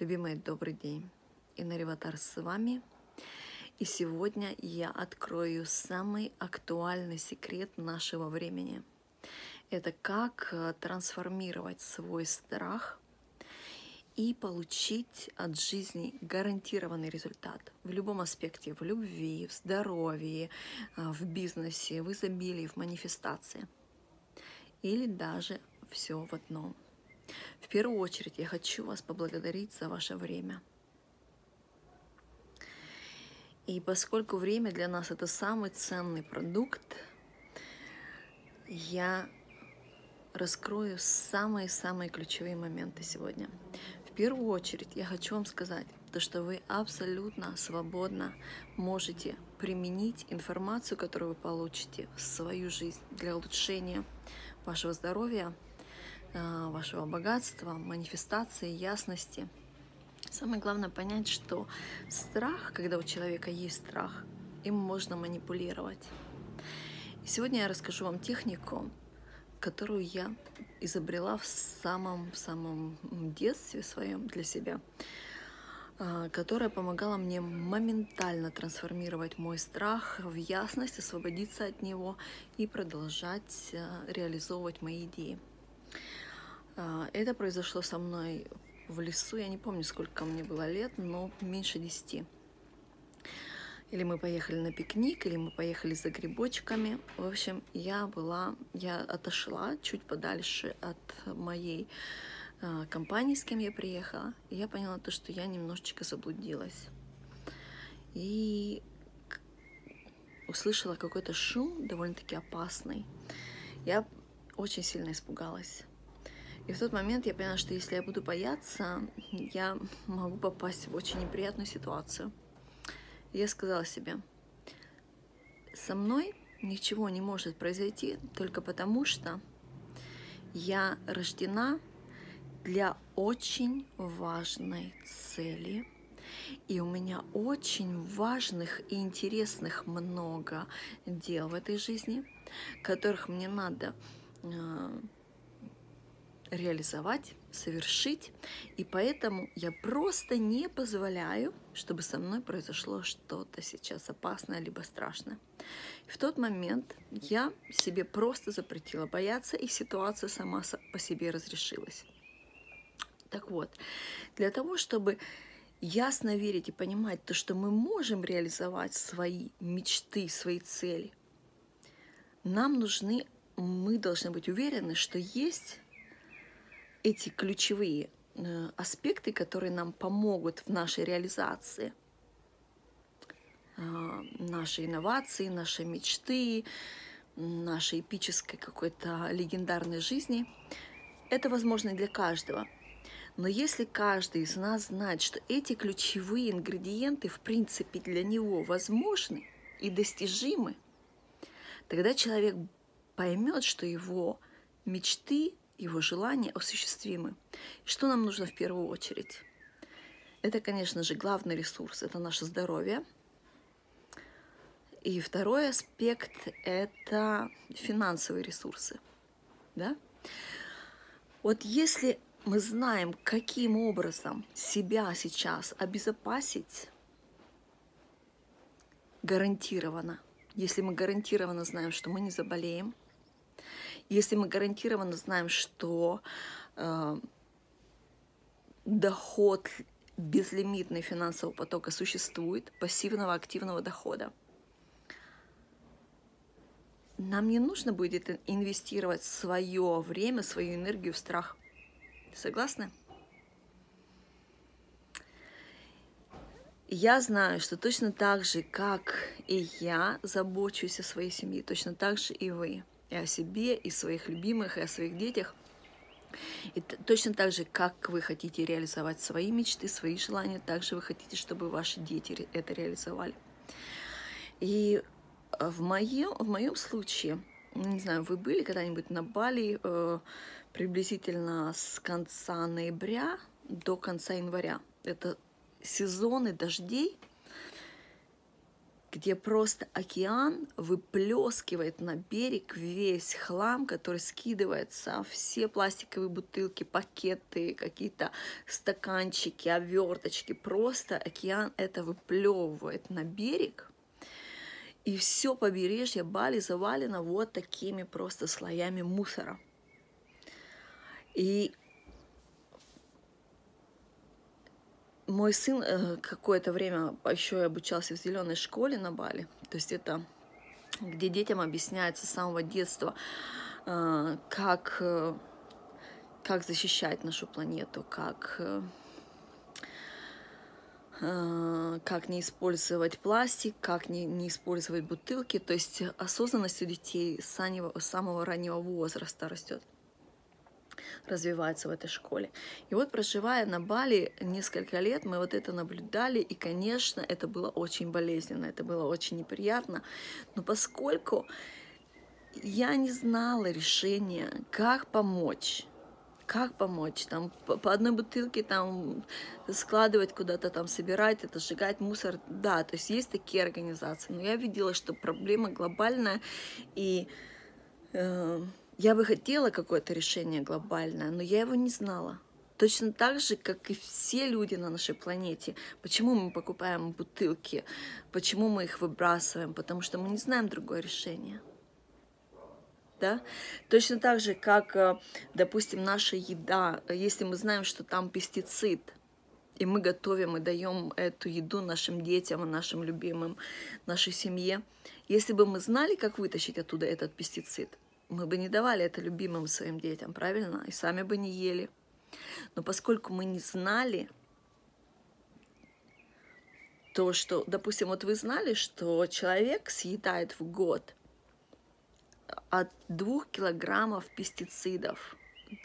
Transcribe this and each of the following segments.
Любимые, добрый день! Инариватар с вами. И сегодня я открою самый актуальный секрет нашего времени. Это как трансформировать свой страх и получить от жизни гарантированный результат в любом аспекте, в любви, в здоровье, в бизнесе, в изобилии, в манифестации. Или даже все в одном. В первую очередь я хочу вас поблагодарить за ваше время. И поскольку время для нас это самый ценный продукт, я раскрою самые-самые ключевые моменты сегодня. В первую очередь я хочу вам сказать, то, что вы абсолютно свободно можете применить информацию, которую вы получите в свою жизнь для улучшения вашего здоровья, вашего богатства, манифестации, ясности. Самое главное понять, что страх, когда у человека есть страх, им можно манипулировать. И сегодня я расскажу вам технику, которую я изобрела в самом детстве своем для себя, которая помогала мне моментально трансформировать мой страх в ясность, освободиться от него и продолжать реализовывать мои идеи. Это произошло со мной в лесу, я не помню, сколько мне было лет, но меньше 10. Или мы поехали на пикник, или мы поехали за грибочками. В общем, я отошла чуть подальше от моей компании, с кем я приехала. И я поняла то, что я немножечко заблудилась. И услышала какой-то шум, довольно-таки опасный. Я очень сильно испугалась. И в тот момент я поняла, что если я буду бояться, я могу попасть в очень неприятную ситуацию. Я сказала себе: со мной ничего не может произойти только потому, что я рождена для очень важной цели, и у меня очень важных и интересных много дел в этой жизни, которых мне надо реализовать, совершить, и поэтому я просто не позволяю, чтобы со мной произошло что-то сейчас опасное либо страшное. В тот момент я себе просто запретила бояться, и ситуация сама по себе разрешилась. Так вот, для того, чтобы ясно верить и понимать то, что мы можем реализовать свои мечты, свои цели, мы должны быть уверены, что есть эти ключевые аспекты, которые нам помогут в нашей реализации, наши инновации, наши мечты, нашей эпической какой-то легендарной жизни. Это возможно для каждого. Но если каждый из нас знает, что эти ключевые ингредиенты в принципе для него возможны и достижимы, тогда человек поймет, что его мечты, его желания осуществимы. Что нам нужно в первую очередь? Это, конечно же, главный ресурс, это наше здоровье. И второй аспект – это финансовые ресурсы. Да? Вот если мы знаем, каким образом себя сейчас обезопасить гарантированно, если мы гарантированно знаем, что мы не заболеем, если мы гарантированно знаем, что доход безлимитный финансового потока существует, пассивного, активного дохода, нам не нужно будет инвестировать свое время, свою энергию в страх. Согласны? Я знаю, что точно так же, как и я забочусь о своей семье, точно так же и вы. И о себе, и своих любимых, и о своих детях. И точно так же, как вы хотите реализовать свои мечты, свои желания, также вы хотите, чтобы ваши дети это реализовали. И в моем случае, не знаю, вы были когда-нибудь на Бали приблизительно с конца ноября до конца января. Это сезоны дождей, где просто океан выплескивает на берег весь хлам, который скидывается, все пластиковые бутылки, пакеты, какие-то стаканчики, оберточки. Просто океан это выплевывает на берег, и все побережье Бали завалено вот такими просто слоями мусора. И мой сын какое-то время еще и обучался в зеленой школе на Бали, то есть это где детям объясняется с самого детства, как защищать нашу планету, как не использовать пластик, как не использовать бутылки, то есть осознанность у детей с самого раннего возраста растет, развивается в этой школе. И вот, проживая на Бали несколько лет, мы вот это наблюдали, и, конечно, это было очень болезненно, это было очень неприятно, но поскольку я не знала решения, как помочь, там, по одной бутылке там складывать куда-то, там, собирать, это сжигать мусор, да, то есть есть такие организации, но я видела, что проблема глобальная, и я бы хотела какое-то решение глобальное, но я его не знала. Точно так же, как и все люди на нашей планете. Почему мы покупаем бутылки? Почему мы их выбрасываем? Потому что мы не знаем другое решение. Да? Точно так же, как, допустим, наша еда. Если мы знаем, что там пестицид, и мы готовим и даем эту еду нашим детям, нашим любимым, нашей семье. Если бы мы знали, как вытащить оттуда этот пестицид, мы бы не давали это любимым своим детям, правильно? И сами бы не ели. Но поскольку мы не знали то, что... Допустим, вот вы знали, что человек съедает в год от 2 килограммов пестицидов.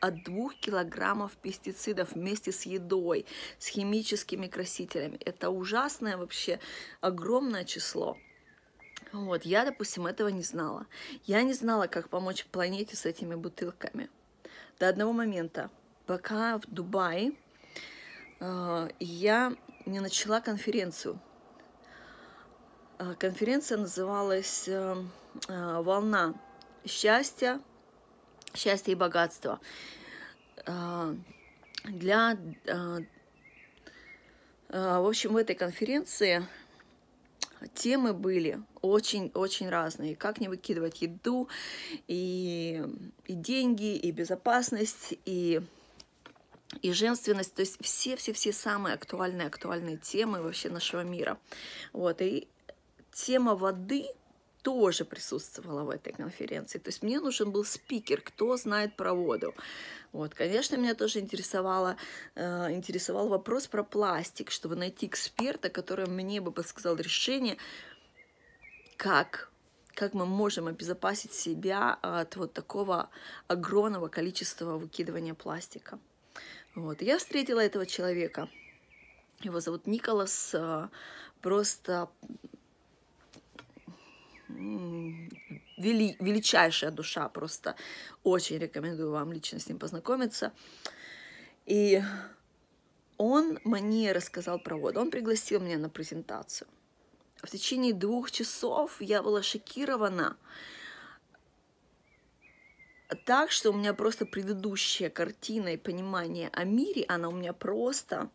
От 2 килограммов пестицидов вместе с едой, с химическими красителями. Это ужасное вообще, огромное число. Вот, я, допустим, этого не знала. Я не знала, как помочь планете с этими бутылками. До одного момента, пока в Дубае я не начала конференцию. Конференция называлась «Волна счастья, счастья и богатства» для... В общем, в этой конференции... Темы были очень-очень разные. Как не выкидывать еду, и деньги, и безопасность, и женственность. То есть все-все-все самые актуальные темы вообще нашего мира. Вот. И тема воды тоже присутствовала в этой конференции. То есть мне нужен был спикер, кто знает про воду. Вот. Конечно, меня тоже интересовал вопрос про пластик, чтобы найти эксперта, который мне бы подсказал решение, как мы можем обезопасить себя от вот такого огромного количества выкидывания пластика. Вот. Я встретила этого человека. Его зовут Николас. Просто... величайшая душа, просто очень рекомендую вам лично с ним познакомиться. И он мне рассказал про воду, он пригласил меня на презентацию. В течение 2 часов я была шокирована так, что у меня просто предыдущая картина и понимание о мире, она у меня просто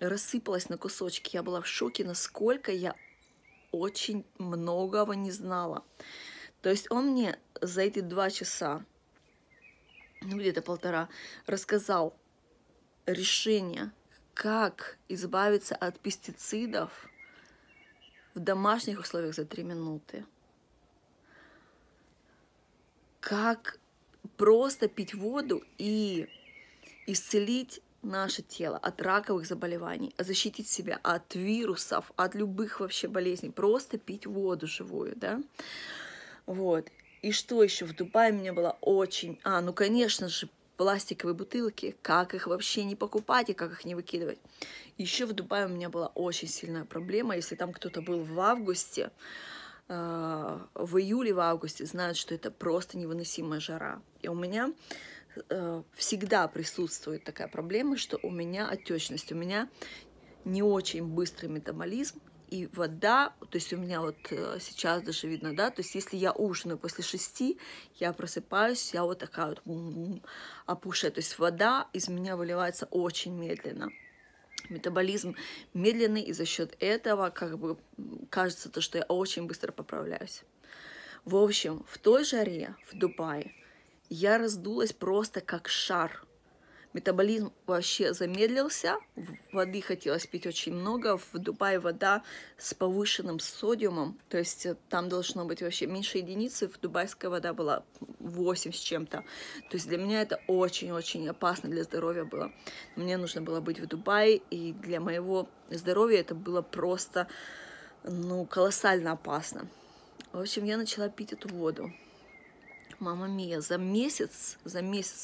рассыпалась на кусочки. Я была в шоке, насколько я очень многого не знала. То есть он мне за эти 2 часа, ну где-то 1,5, рассказал решение, как избавиться от пестицидов в домашних условиях за 3 минуты. Как просто пить воду и исцелить наше тело от раковых заболеваний, защитить себя от вирусов, от любых вообще болезней, просто пить воду живую, да, вот. И что еще в Дубае меня было очень, ну конечно же, пластиковые бутылки, как их вообще не покупать и как их не выкидывать. Еще в Дубае у меня была очень сильная проблема, если там кто-то был в августе, в июле, в августе, знают, что это просто невыносимая жара, и у меня всегда присутствует такая проблема, что у меня отечность, у меня не очень быстрый метаболизм, И вода, то есть у меня вот сейчас даже видно, да, то есть если я ужинаю после 6, я просыпаюсь, я вот такая вот опухшая, то есть вода из меня выливается очень медленно. Метаболизм медленный, и за счет этого, как бы, кажется, то, что я очень быстро поправляюсь. В общем, в той жаре, в Дубае, я раздулась просто как шар. Метаболизм вообще замедлился, воды хотелось пить очень много, в Дубае вода с повышенным содиумом, то есть там должно быть вообще меньше единицы, в дубайская вода была 8 с чем-то, то есть для меня это очень-очень опасно для здоровья было. Мне нужно было быть в Дубае, и для моего здоровья это было просто, ну, колоссально опасно. В общем, я начала пить эту воду. Мама мия, за месяц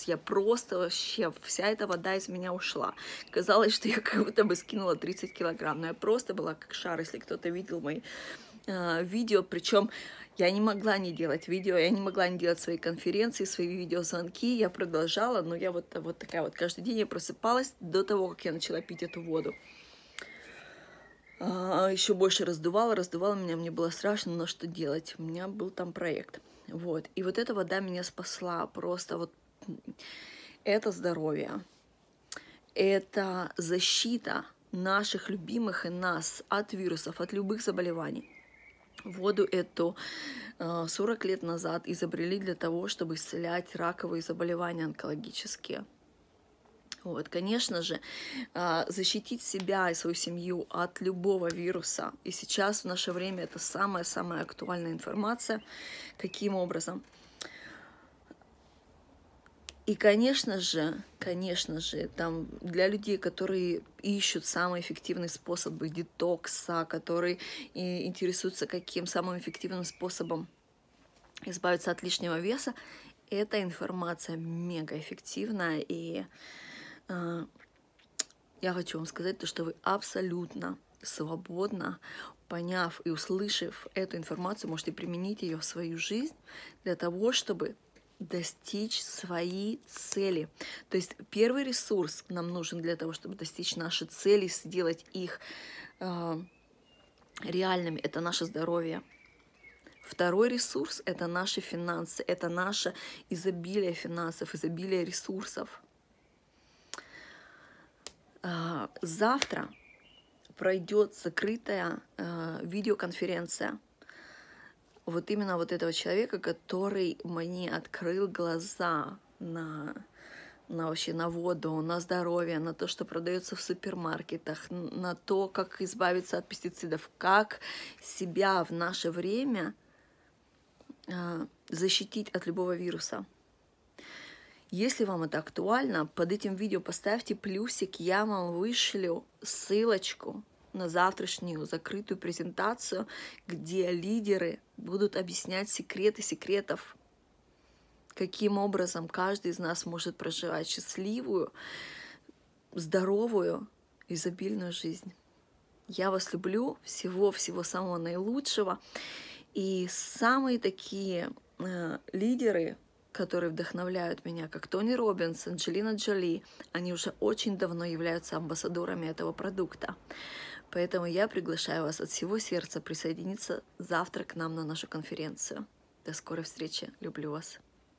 я просто вообще, вся эта вода из меня ушла. Казалось, что я как будто бы скинула 30 килограмм, но я просто была как шар, если кто-то видел мои видео. Причем я не могла не делать видео, я не могла не делать свои конференции, свои видеозвонки, я продолжала, но я вот такая вот, каждый день я просыпалась до того, как я начала пить эту воду. Еще больше раздувала меня, мне было страшно, но что делать, у меня был там проект. Вот, и вот эта вода меня спасла, просто вот это здоровье, это защита наших любимых и нас от вирусов, от любых заболеваний. Воду эту 40 лет назад изобрели для того, чтобы исцелять раковые заболевания онкологические. Вот, конечно же, защитить себя и свою семью от любого вируса. И сейчас в наше время это самая-самая актуальная информация. Каким образом? И, конечно же, там для людей, которые ищут самые эффективные способы детокса, которые интересуются, каким самым эффективным способом избавиться от лишнего веса, эта информация мегаэффективная. И я хочу вам сказать то, что вы абсолютно свободно, поняв и услышав эту информацию, можете применить ее в свою жизнь для того, чтобы достичь свои цели. То есть первый ресурс нам нужен для того, чтобы достичь наши цели, сделать их реальными. Это наше здоровье. Второй ресурс — это наши финансы, это наше изобилие финансов, изобилие ресурсов. Завтра пройдет закрытая видеоконференция вот именно вот этого человека, который мне открыл глаза на вообще на воду, на здоровье, на то, что продается в супермаркетах, на то, как избавиться от пестицидов, как себя в наше время защитить от любого вируса. Если вам это актуально, под этим видео поставьте плюсик, я вам вышлю ссылочку на завтрашнюю закрытую презентацию, где лидеры будут объяснять секреты секретов, каким образом каждый из нас может проживать счастливую, здоровую, изобильную жизнь. Я вас люблю, всего-всего самого наилучшего. И самые такие лидеры, которые вдохновляют меня, как Тони Робинс, Анджелина Джоли, они уже очень давно являются амбассадорами этого продукта. Поэтому я приглашаю вас от всего сердца присоединиться завтра к нам на нашу конференцию. До скорой встречи. Люблю вас.